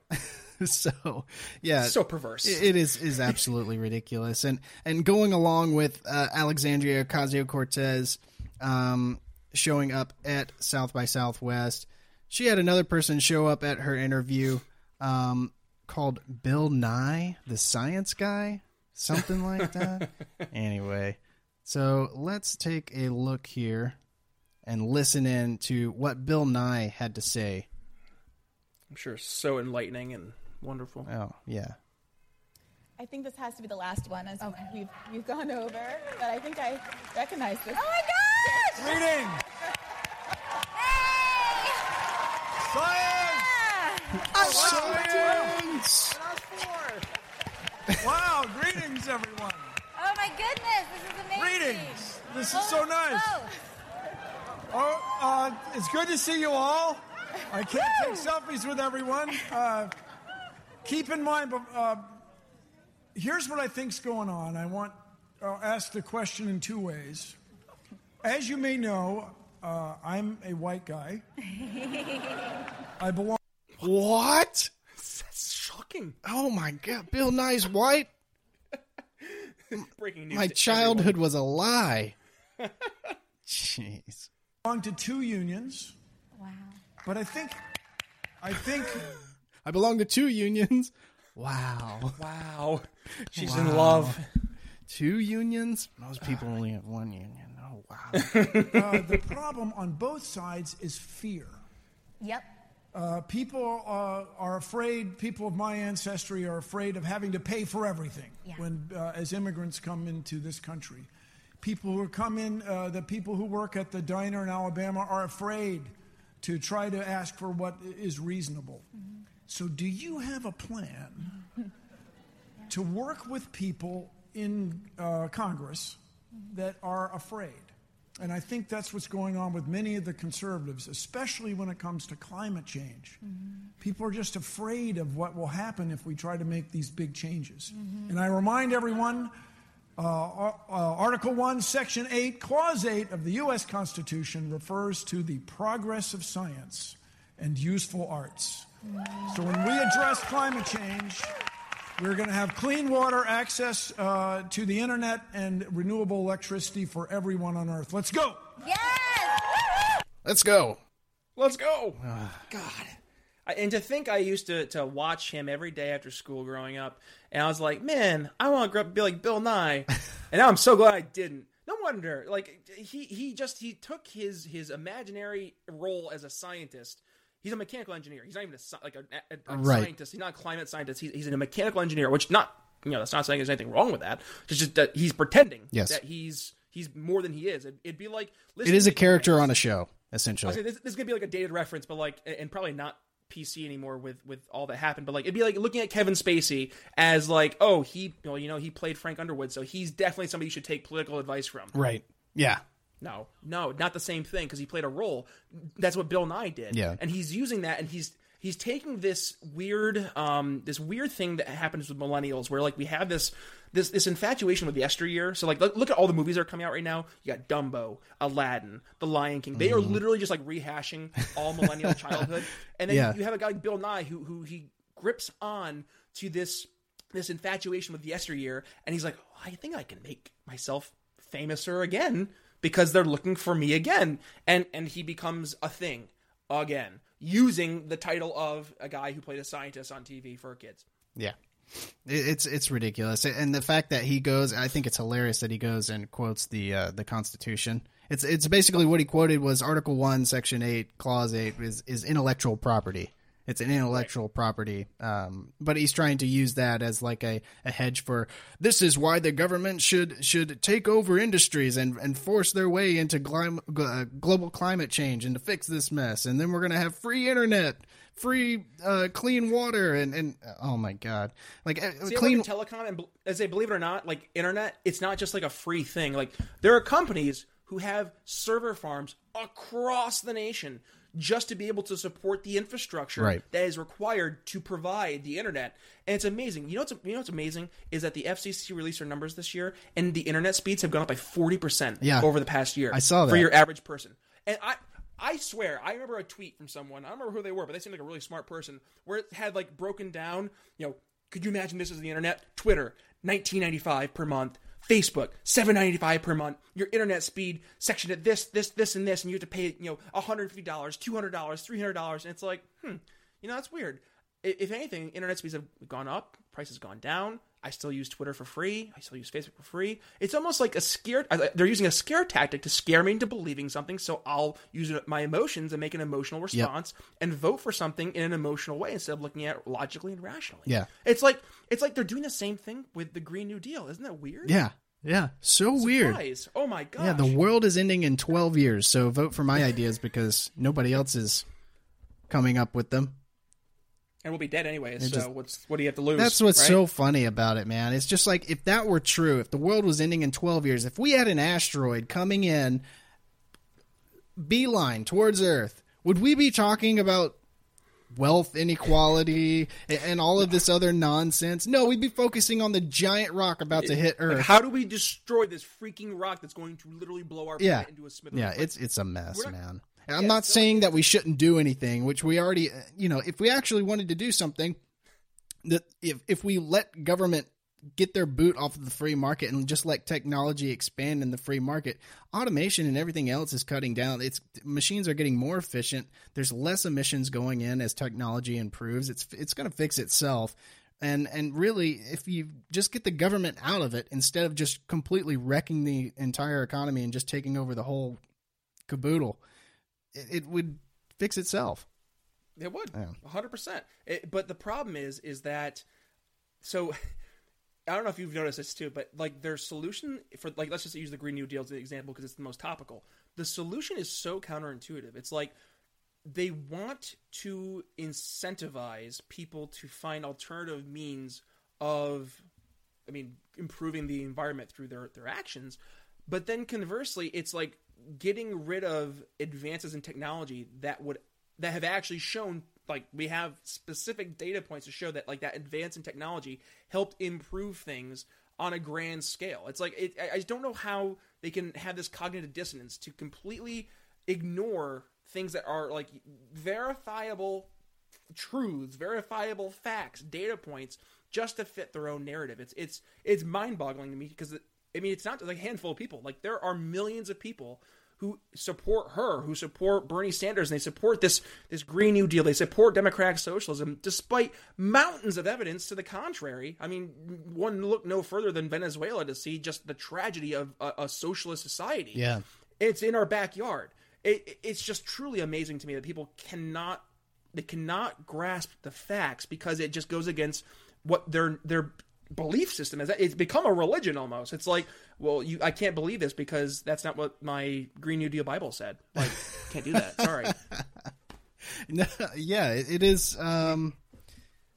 So yeah, so perverse. It, it is is absolutely ridiculous. And and going along with uh, Alexandria Ocasio-Cortez um, showing up at South by Southwest. She had another person show up at her interview um, called Bill Nye, the science guy, something like that. Anyway, So let's take a look here and listen in to what Bill Nye had to say. I'm sure it's so enlightening and wonderful. Oh, yeah. I think this has to be the last one, as okay. we've, we've gone over, but I think I recognize this. Oh, my gosh! Reading! Hey! Science! Yeah! Science! Science! Wow, greetings, everyone. Oh, my goodness, this is amazing. Greetings. This is so nice. Oh, uh, it's good to see you all. I can't take selfies with everyone. Uh, keep in mind, uh, here's what I think's going on. I want to uh, ask the question in two ways. As you may know, uh, I'm a white guy. I belong... What? That's shocking. Oh, my God. Bill Nye's white? Breaking news. My childhood everyone. was a lie. Jeez. Belong to two unions. Wow. But I think, I think, I belong to two unions. Wow. Wow. She's wow. in love. Two unions. Most people uh, only have one union. Oh wow. uh, the problem on both sides is fear. Yep. Uh, people uh, are afraid, people of my ancestry are afraid of having to pay for everything yeah. when, uh, as immigrants come into this country. People who come in, uh, the people who work at the diner in Alabama are afraid to try to ask for what is reasonable. Mm-hmm. So do you have a plan yeah. to work with people in uh, Congress mm-hmm. that are afraid? And I think that's what's going on with many of the conservatives, especially when it comes to climate change. Mm-hmm. People are just afraid of what will happen if we try to make these big changes. Mm-hmm. And I remind everyone, uh, uh, Article one, Section eight, Clause eight of the U S Constitution refers to the progress of science and useful arts. Mm-hmm. So when we address climate change, we're going to have clean water, access uh, to the internet, and renewable electricity for everyone on Earth. Let's go! Yes! Woo-hoo! Let's go! Let's go! Uh, God. I, and to think I used to, to watch him every day after school growing up, and I was like, man, I want to grow up and be like Bill Nye. And now I'm so glad I didn't. No wonder. Like, he, he just, he took his, his imaginary role as a scientist. He's a mechanical engineer. He's not even a, like a, a, a right. scientist. He's not a climate scientist. He's, he's a mechanical engineer, which not you know that's not saying there's anything wrong with that. It's just that he's pretending yes. that he's he's more than he is. It, it'd be like it is a character guys. on a show essentially. This, this is gonna be like a dated reference, but like and probably not P C anymore with, with all that happened. But like it'd be like looking at Kevin Spacey as like oh he well you know he played Frank Underwood, so he's definitely somebody you should take political advice from. Right? Yeah. No, no, not the same thing because he played a role. That's what Bill Nye did. Yeah. And he's using that and he's he's taking this weird um, this weird thing that happens with millennials where like we have this this this infatuation with yesteryear. So like look, look at all the movies that are coming out right now. You got Dumbo, Aladdin, The Lion King. They mm-hmm. are literally just like rehashing all millennial childhood. And then yeah. you have a guy like Bill Nye who who he grips on to this this infatuation with yesteryear and he's like, oh, I think I can make myself famouser again. Because they're looking for me again. And and he becomes a thing again, using the title of a guy who played a scientist on T V for kids. Yeah, it's it's ridiculous. And the fact that he goes, I think it's hilarious that he goes and quotes the uh, the Constitution. It's it's basically what he quoted was Article one, Section eight, Clause eight is, is intellectual property. It's an intellectual right. property, um, but he's trying to use that as like a, a hedge for this is why the government should should take over industries and, and force their way into glim, uh, global climate change and to fix this mess. And then we're going to have free internet, free uh, clean water, and, and oh, my God. Like uh, See, clean like telecom, and as they believe it or not, like internet, it's not just like a free thing. Like there are companies who have server farms across the nation just to be able to support the infrastructure right. that is required to provide the internet. And it's amazing. You know what's, you know what's amazing is that the F C C released their numbers this year, and the internet speeds have gone up by forty percent yeah. over the past year. I saw that. For your average person. And I I swear, I remember a tweet from someone, I don't remember who they were, but they seemed like a really smart person, where it had like broken down, you know, could you imagine this is the internet? Twitter, nineteen ninety-five per month. Facebook, seven dollars and ninety-five cents per month. Your internet speed section at this, this, this, and this, and you have to pay, you know, one hundred fifty dollars, two hundred dollars, three hundred dollars, and it's like, hmm, you know, that's weird. if anything, internet speeds have gone up, prices gone down. I still use Twitter for free. I still use Facebook for free. It's almost like a scare. They're using a scare tactic to scare me into believing something. So I'll use my emotions and make an emotional response yep. and vote for something in an emotional way instead of looking at it logically and rationally. Yeah, it's like it's like they're doing the same thing with the Green New Deal. Isn't that weird? Yeah, yeah, so Surprise. Weird. Oh my god. Yeah, the world is ending in twelve years. So vote for my ideas because nobody else is coming up with them. And we'll be dead anyway, it so just, what's what do you have to lose? That's what's right? so funny about it, man. It's just like, if that were true, if the world was ending in twelve years, if we had an asteroid coming in, beeline towards Earth, would we be talking about wealth inequality and all of this other nonsense? No, we'd be focusing on the giant rock about to hit Earth. Like, how do we destroy this freaking rock that's going to literally blow our planet yeah. into a smither? Yeah, it's, it's a mess, not- man. I'm yeah, not so saying that we shouldn't do anything, which we already, you know, if we actually wanted to do something, that if if we let government get their boot off of the free market and just let technology expand in the free market, automation and everything else is cutting down. It's machines are getting more efficient. There's less emissions going in as technology improves. It's it's going to fix itself. And and really, if you just get the government out of it instead of just completely wrecking the entire economy and just taking over the whole caboodle, it would fix itself. It would, one hundred percent. It, but the problem is, is that so I don't know if you've noticed this too, but like their solution for like let's just use the Green New Deal as an example because it's the most topical. The solution is so counterintuitive. It's like they want to incentivize people to find alternative means of, I mean, improving the environment through their their actions. But then conversely, it's like getting rid of advances in technology that would that have actually shown, like we have specific data points to show that like that advance in technology helped improve things on a grand scale. It's like it, I just don't know how they can have this cognitive dissonance to completely ignore things that are like verifiable truths, verifiable facts, data points, just to fit their own narrative. It's it's it's mind-boggling to me because it, I mean, it's not like a handful of people. Like, there are millions of people who support her, who support Bernie Sanders, and they support this this Green New Deal. They support democratic socialism, despite mountains of evidence to the contrary. I mean, one look no further than Venezuela to see just the tragedy of a, a socialist society. Yeah, it's in our backyard. It, it's just truly amazing to me that people cannot they cannot grasp the facts because it just goes against what their their belief system is. It's become a religion almost. It's like, well, you, I can't believe this because that's not what my Green New Deal Bible said. Like, can't do that. Sorry. No, yeah, it, it is. Um,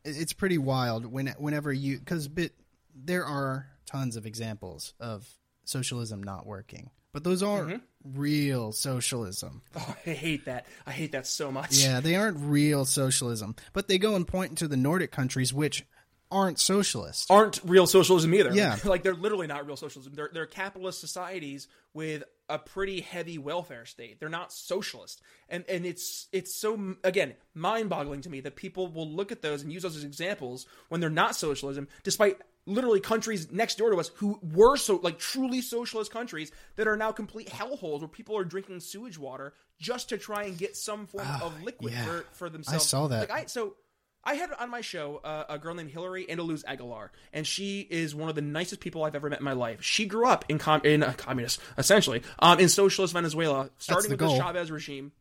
it, it's pretty wild when, whenever you, cause bit, there are tons of examples of socialism not working, but those aren't mm-hmm. real socialism. Oh, I hate that. I hate that so much. Yeah. They aren't real socialism, but they go and point to the Nordic countries, which aren't socialist aren't real socialism either. Yeah. Like they're literally not real socialism. They're, they're capitalist societies with a pretty heavy welfare state. They're not socialist. And, and it's, it's so, again, mind boggling to me that people will look at those and use those as examples when they're not socialism, despite literally countries next door to us who were so like truly socialist countries that are now complete hellholes where people are drinking sewage water just to try and get some form oh, of liquid yeah. for, for themselves. I saw that. Like I, so I had on my show uh, a girl named Hillary Andaluz Aguilar, and she is one of the nicest people I've ever met in my life. She grew up in, com- in uh, communist, essentially, um, in socialist Venezuela, starting with the Chavez regime.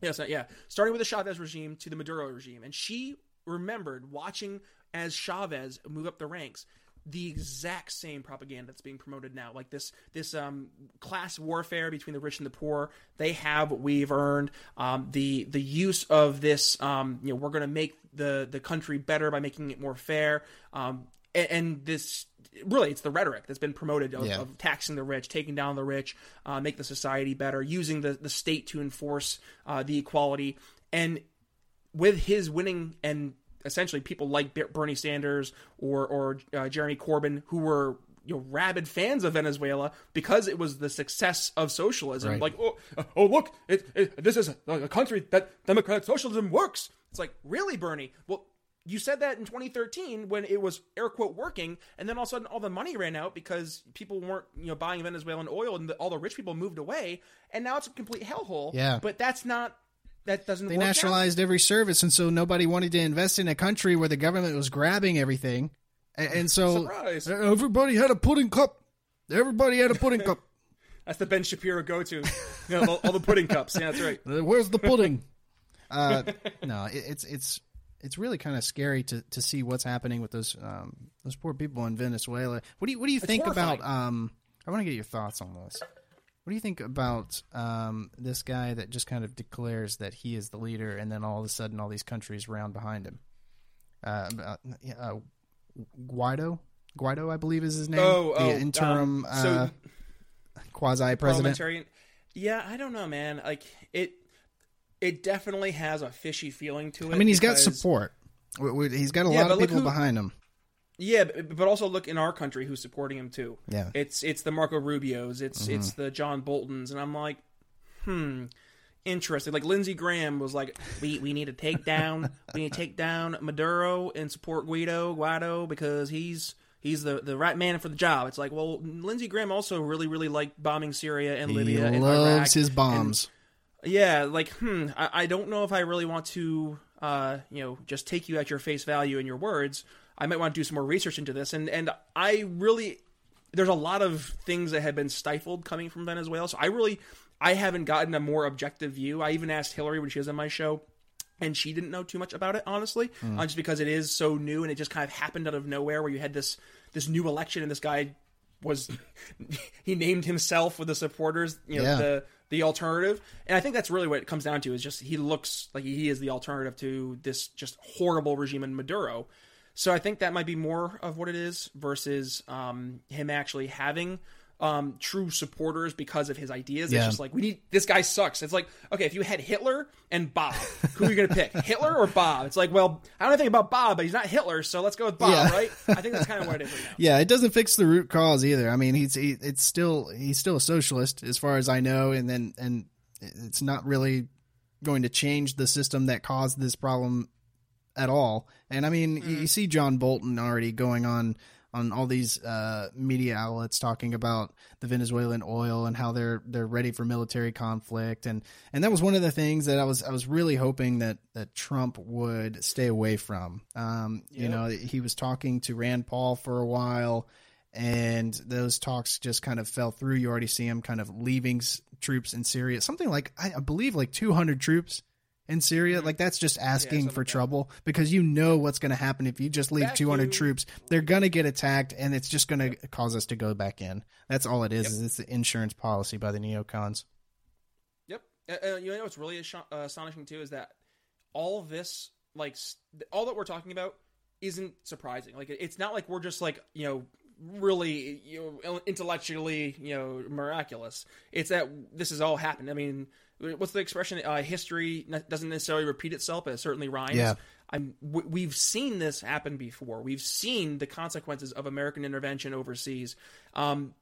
Yes, yeah, starting with the Chavez regime to the Maduro regime. And she remembered watching as Chavez move up the ranks the exact same propaganda that's being promoted now, like this this um, class warfare between the rich and the poor. They have what we've earned. Um, the the use of this, um, you know, we're going to make the the country better by making it more fair. Um, and, and this really, it's the rhetoric that's been promoted of, yeah. of taxing the rich, taking down the rich, uh, make the society better, using the the state to enforce uh, the equality. And with his winning and essentially people like Bernie Sanders or or uh, Jeremy Corbyn, who were you know rabid fans of Venezuela because it was the success of socialism. Right. Like, oh, oh look, it, it, this is a country that democratic socialism works. It's like, really, Bernie? Well, you said that in twenty thirteen when it was air quote working, and then all of a sudden all the money ran out because people weren't you know buying Venezuelan oil and the, all the rich people moved away, and now it's a complete hellhole. Yeah. But that's not that doesn't they work nationalized out. Every service, and so nobody wanted to invest in a country where the government was grabbing everything. And, and so Surprise. everybody had a pudding cup. Everybody had a pudding cup. That's the Ben Shapiro go-to. You know, all the pudding cups. Yeah, that's right. Where's the pudding? uh, no, it, it's it's it's really kind of scary to, to see what's happening with those um, those poor people in Venezuela. What do you what do you it's think horrifying. about? Um, I want to get your thoughts on this. What do you think about um, this guy that just kind of declares that he is the leader, and then all of a sudden all these countries round behind him? Uh, uh, uh, Guaido? Guaido, I believe is his name. Oh, the oh, interim um, so uh, quasi-president. Yeah, I don't know, man. Like it, it definitely has a fishy feeling to it. I mean, he's because... got support. He's got a yeah, lot of people who... behind him. Yeah, but also look in our country who's supporting him too. Yeah, it's it's the Marco Rubios, it's mm-hmm. it's the John Boltons, and I'm like, hmm, interesting. Like Lindsey Graham was like, we we need to take down we need to take down Maduro and support Guido Guaido because he's he's the, the right man for the job. It's like, well, Lindsey Graham also really really liked bombing Syria and he Libya and Iraq. He loves his bombs. And, yeah, like hmm, I, I don't know if I really want to uh you know just take you at your face value in your words. I might want to do some more research into this. And, and I really, there's a lot of things that have been stifled coming from Venezuela. So I really, I haven't gotten a more objective view. I even asked Hillary when she was on my show, and she didn't know too much about it, honestly, mm. uh, just because it is so new and it just kind of happened out of nowhere where you had this, this new election and this guy was, he named himself with the supporters, you know, yeah. the, the alternative. And I think that's really what it comes down to is just, he looks like he is the alternative to this just horrible regime in Maduro. So I think that might be more of what it is versus um, him actually having um, true supporters because of his ideas. Yeah. It's just like, we need this guy sucks. It's like, okay, if you had Hitler and Bob, who are you going to pick? Hitler or Bob? It's like, well, I don't know anything about Bob, but he's not Hitler, so let's go with Bob, yeah. right? I think that's kind of what it is right now. Yeah, it doesn't fix the root cause either. I mean, he's he, it's still he's still a socialist as far as I know, and then and it's not really going to change the system that caused this problem at all. And I mean, mm. you see John Bolton already going on on all these uh, media outlets talking about the Venezuelan oil and how they're they're ready for military conflict. And and that was one of the things that I was I was really hoping that that Trump would stay away from. Um, yep. You know, he was talking to Rand Paul for a while, and those talks just kind of fell through. You already see him kind of leaving s- troops in Syria, something like I believe like two hundred troops in Syria. Like, that's just asking yeah, for trouble, because you know what's going to happen if you just leave back two hundred in. troops. They're going to get attacked, and it's just going to yep. cause us to go back in. That's all it is, yep. is it's the insurance policy by the neocons. Yep. Uh, you know what's really ass- uh, astonishing, too, is that all this, like, st- all that we're talking about isn't surprising. Like, it's not like we're just, like, you know, really, you know, intellectually, you know, miraculous. It's that this has all happened. I mean, what's the expression? Uh, history doesn't necessarily repeat itself, but it certainly rhymes. Yeah. I'm, w- we've seen this happen before. We've seen the consequences of American intervention overseas. Um,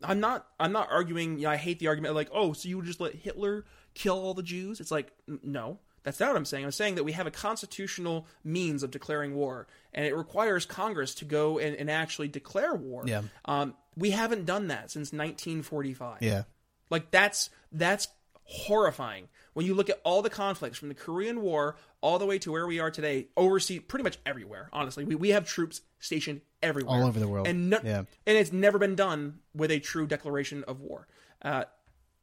I'm not. I'm not arguing. You know, I hate the argument like, oh, so you would just let Hitler kill all the Jews? It's like, no, that's not what I'm saying. I'm saying that we have a constitutional means of declaring war, and it requires Congress to go and, and actually declare war. Yeah. Um, we haven't done that since nineteen forty-five. Yeah. Like that's that's. horrifying when you look at all the conflicts from the Korean War all the way to where we are today, overseas, pretty much everywhere. Honestly, we we have troops stationed everywhere, all over the world, and no, yeah. and it's never been done with a true declaration of war. Uh,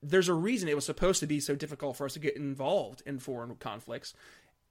there's a reason it was supposed to be so difficult for us to get involved in foreign conflicts,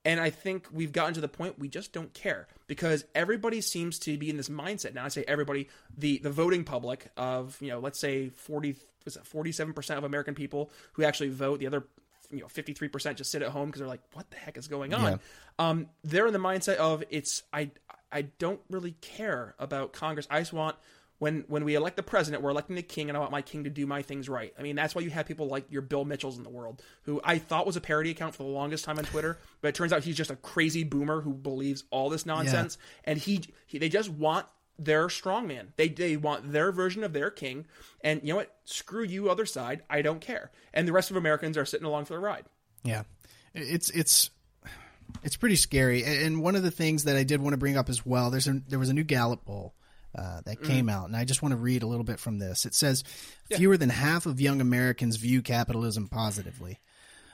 and I think we've gotten to the point we just don't care because everybody seems to be in this mindset now. I say everybody, the the voting public of you know, let's say forty. Was that forty-seven percent of American people who actually vote? The other, you know, fifty-three percent just sit at home because they're like, "What the heck is going on?" Yeah. Um, they're in the mindset of it's I I don't really care about Congress. I just want when when we elect the president, we're electing the king, and I want my king to do my things right. I mean, that's why you have people like your Bill Mitchells in the world, who I thought was a parody account for the longest time on Twitter, but it turns out he's just a crazy boomer who believes all this nonsense, yeah. and he, he they just want. They're strongman. They they want their version of their king. And you know what? Screw you, other side. I don't care. And the rest of Americans are sitting along for the ride. Yeah. It's it's it's pretty scary. And one of the things that I did want to bring up as well, there's a, there was a new Gallup poll uh, that came mm. out. And I just want to read a little bit from this. It says, fewer yeah. than half of young Americans view capitalism positively.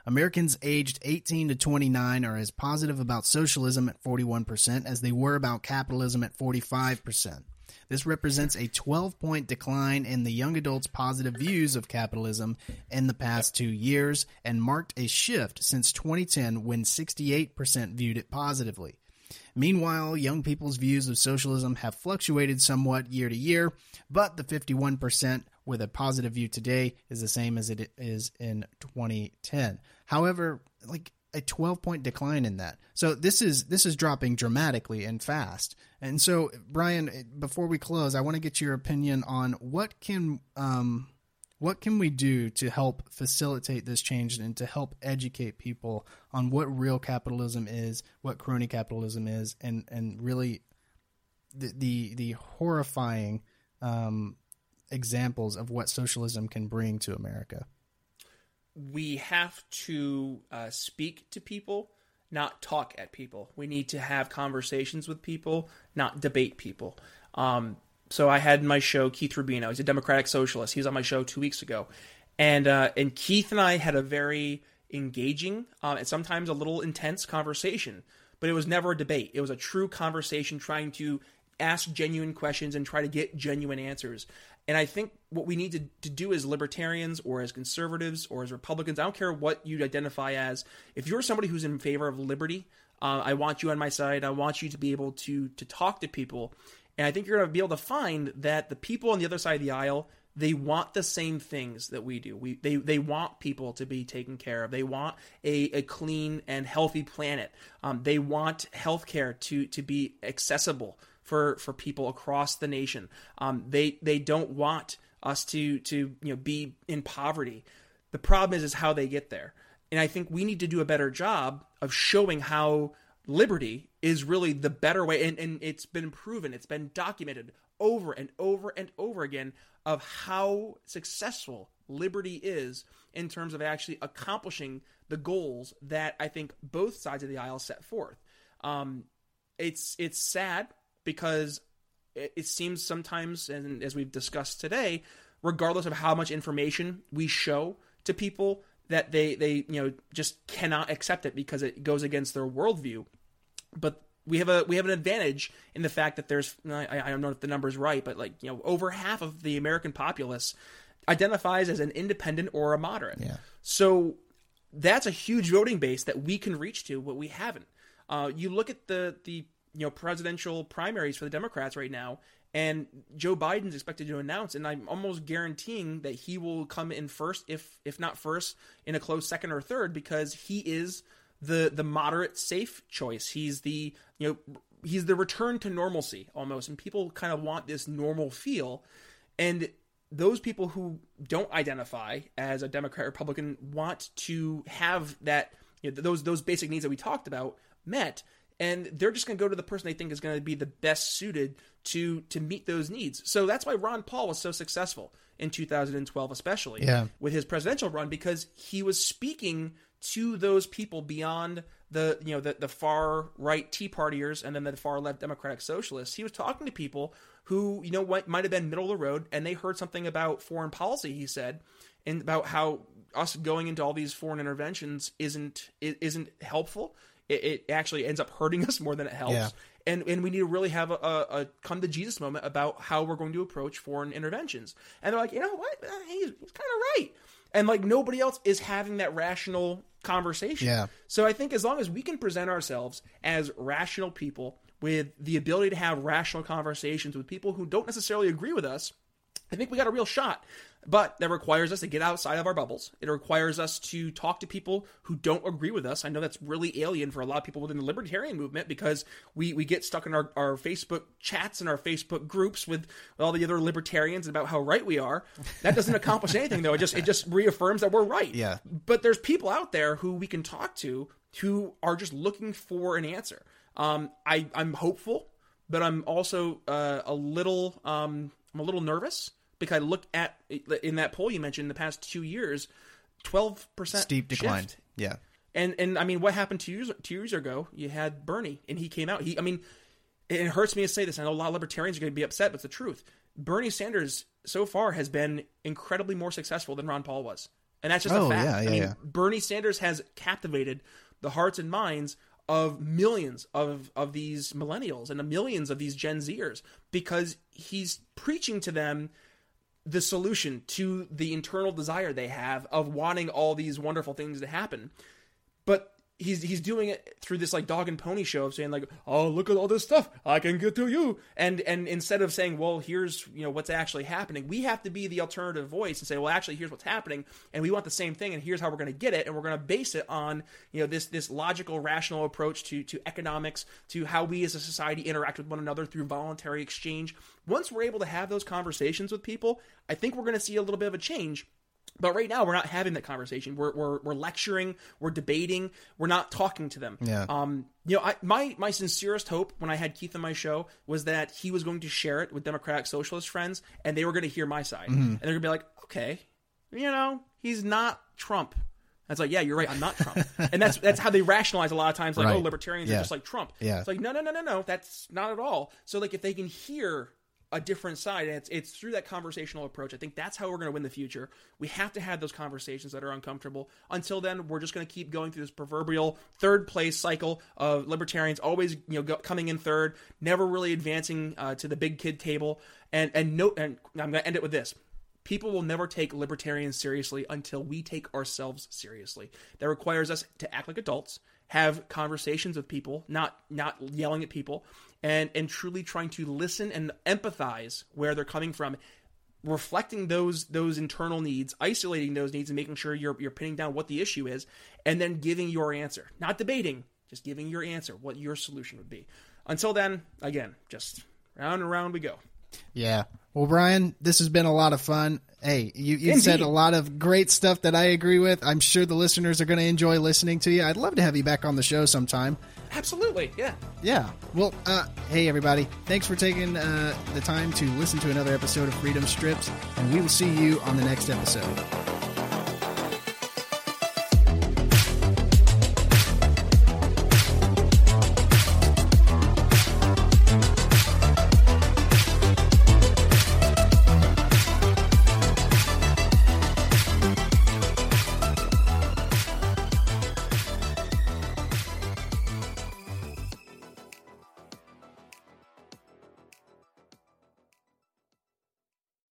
Americans aged eighteen to twenty-nine are as positive about socialism at forty-one percent as they were about capitalism at forty-five percent. This represents a twelve-point decline in the young adults' positive views of capitalism in the past two years and marked a shift since twenty ten when sixty-eight percent viewed it positively. Meanwhile, young people's views of socialism have fluctuated somewhat year to year, but the fifty-one percent with a positive view today is the same as it is in twenty ten. However, like a twelve-point decline in that. So this is this is dropping dramatically and fast. And so, Brian, before we close, I want to get your opinion on what can um, what can we do to help facilitate this change and to help educate people on what real capitalism is, what crony capitalism is, and and really the the, the horrifying um, examples of what socialism can bring to America. We have to uh, speak to people, not talk at people. We need to have conversations with people, not debate people. Um, so I had in my show Keith Rubino. He's a democratic socialist. He was on my show two weeks ago. And uh, and Keith and I had a very engaging uh, and sometimes a little intense conversation. But it was never a debate. It was a true conversation trying to ask genuine questions and try to get genuine answers. And I think what we need to, to do as libertarians or as conservatives or as Republicans, I don't care what you identify as, if you're somebody who's in favor of liberty, uh, I want you on my side. I want you to be able to to talk to people. And I think you're going to be able to find that the people on the other side of the aisle, they want the same things that we do. We They, they want people to be taken care of. They want a, a clean and healthy planet. Um, they want healthcare to, to be accessible for for people across the nation. Um, they they don't want us to to you know be in poverty. The problem is is how they get there. And I think we need to do a better job of showing how liberty is really the better way. And, and it's been proven, it's been documented over and over and over again of how successful liberty is in terms of actually accomplishing the goals that I think both sides of the aisle set forth. Um, it's it's sad, because it seems sometimes, and as we've discussed today, regardless of how much information we show to people, that they, they you know just cannot accept it because it goes against their worldview. But we have a we have an advantage in the fact that there's I, I don't know if the number's right, but like you know over half of the American populace identifies as an independent or a moderate. Yeah. So that's a huge voting base that we can reach to, but we haven't. Uh, you look at the the. you know, presidential primaries for the Democrats right now, and Joe Biden's expected to announce, and I'm almost guaranteeing that he will come in first, if if not first, in a close second or third, because he is the the moderate safe choice. He's the, you know, he's the return to normalcy almost, and people kind of want this normal feel. And those people who don't identify as a Democrat or Republican want to have that, you know, those those basic needs that we talked about met. And they're just going to go to the person they think is going to be the best suited to to meet those needs. So that's why Ron Paul was so successful in two thousand twelve, especially yeah. with his presidential run, because he was speaking to those people beyond the you know the, the far right Tea Partiers and then the far left Democratic Socialists. He was talking to people who you know what might have been middle of the road, and they heard something about foreign policy. He said, and about how us going into all these foreign interventions isn't isn't helpful. It actually ends up hurting us more than it helps. Yeah. And and we need to really have a, a come to Jesus moment about how we're going to approach foreign interventions. And they're like, you know what? He's, he's kind of right. And like nobody else is having that rational conversation. Yeah. So I think as long as we can present ourselves as rational people with the ability to have rational conversations with people who don't necessarily agree with us, I think we got a real shot. But that requires us to get outside of our bubbles. It requires us to talk to people who don't agree with us. I know that's really alien for a lot of people within the libertarian movement, because we, we get stuck in our, our Facebook chats and our Facebook groups with, with all the other libertarians about how right we are. That doesn't accomplish anything, though. It just it just reaffirms that we're right. Yeah. But there's people out there who we can talk to who are just looking for an answer. Um, I, I'm hopeful, but I'm also uh, a little um, I'm a little nervous. Because I looked at, in that poll you mentioned, in the past two years, twelve percent steep decline. Shift. Yeah. And, and I mean, what happened two years, two years ago, you had Bernie, and he came out. He, I mean, it hurts me to say this. I know a lot of libertarians are going to be upset, but it's the truth. Bernie Sanders so far has been incredibly more successful than Ron Paul was. And that's just oh, a fact. Yeah, yeah, I mean, yeah. Bernie Sanders has captivated the hearts and minds of millions of, of these millennials and the millions of these Gen Zers, because he's preaching to them the solution to the internal desire they have of wanting all these wonderful things to happen. But he's he's doing it through this like dog and pony show of saying like, oh, look at all this stuff I can get to you. And and instead of saying, well, here's, you know, what's actually happening, we have to be the alternative voice and say, well, actually, here's what's happening, and we want the same thing, and here's how we're going to get it, and we're going to base it on, you know, this this logical, rational approach to to economics, to how we as a society interact with one another through voluntary exchange. Once we're able to have those conversations with people, I think we're going to see a little bit of a change. But right now, we're not having that conversation. We're we're we're lecturing, we're debating, we're not talking to them. Yeah. Um. You know, I, my my sincerest hope when I had Keith on my show was that he was going to share it with Democratic Socialist friends, and they were going to hear my side, mm-hmm. and they're going to be like, okay, you know, he's not Trump. That's like, yeah, you're right. I'm not Trump, and that's that's how they rationalize a lot of times. Like, right. oh, libertarians yeah. are just like Trump. Yeah. It's like, no, no, no, no, no. That's not at all. So, like, if they can hear a different side, and it's it's through that conversational approach, I think that's how we're going to win the future. We have to have those conversations that are uncomfortable. Until then, we're just going to keep going through this proverbial third place cycle of libertarians always, you know, go, coming in third, never really advancing uh, to the big kid table. And and no, and I'm going to end it with this: people will never take libertarians seriously until we take ourselves seriously. That requires us to act like adults, have conversations with people, not not yelling at people, and and truly trying to listen and empathize where they're coming from, reflecting those those internal needs, isolating those needs, and making sure you're you're pinning down what the issue is, and then giving your answer, not debating, just giving your answer, what your solution would be. Until then, again, just round and round we go. Yeah. Well, Brian, this has been a lot of fun. Hey, you, you said a lot of great stuff that I agree with. I'm sure the listeners are going to enjoy listening to you. I'd love to have you back on the show sometime. Absolutely. Yeah. Yeah. Well, uh, hey, everybody. Thanks for taking uh, the time to listen to another episode of Freedom Strips, and we will see you on the next episode.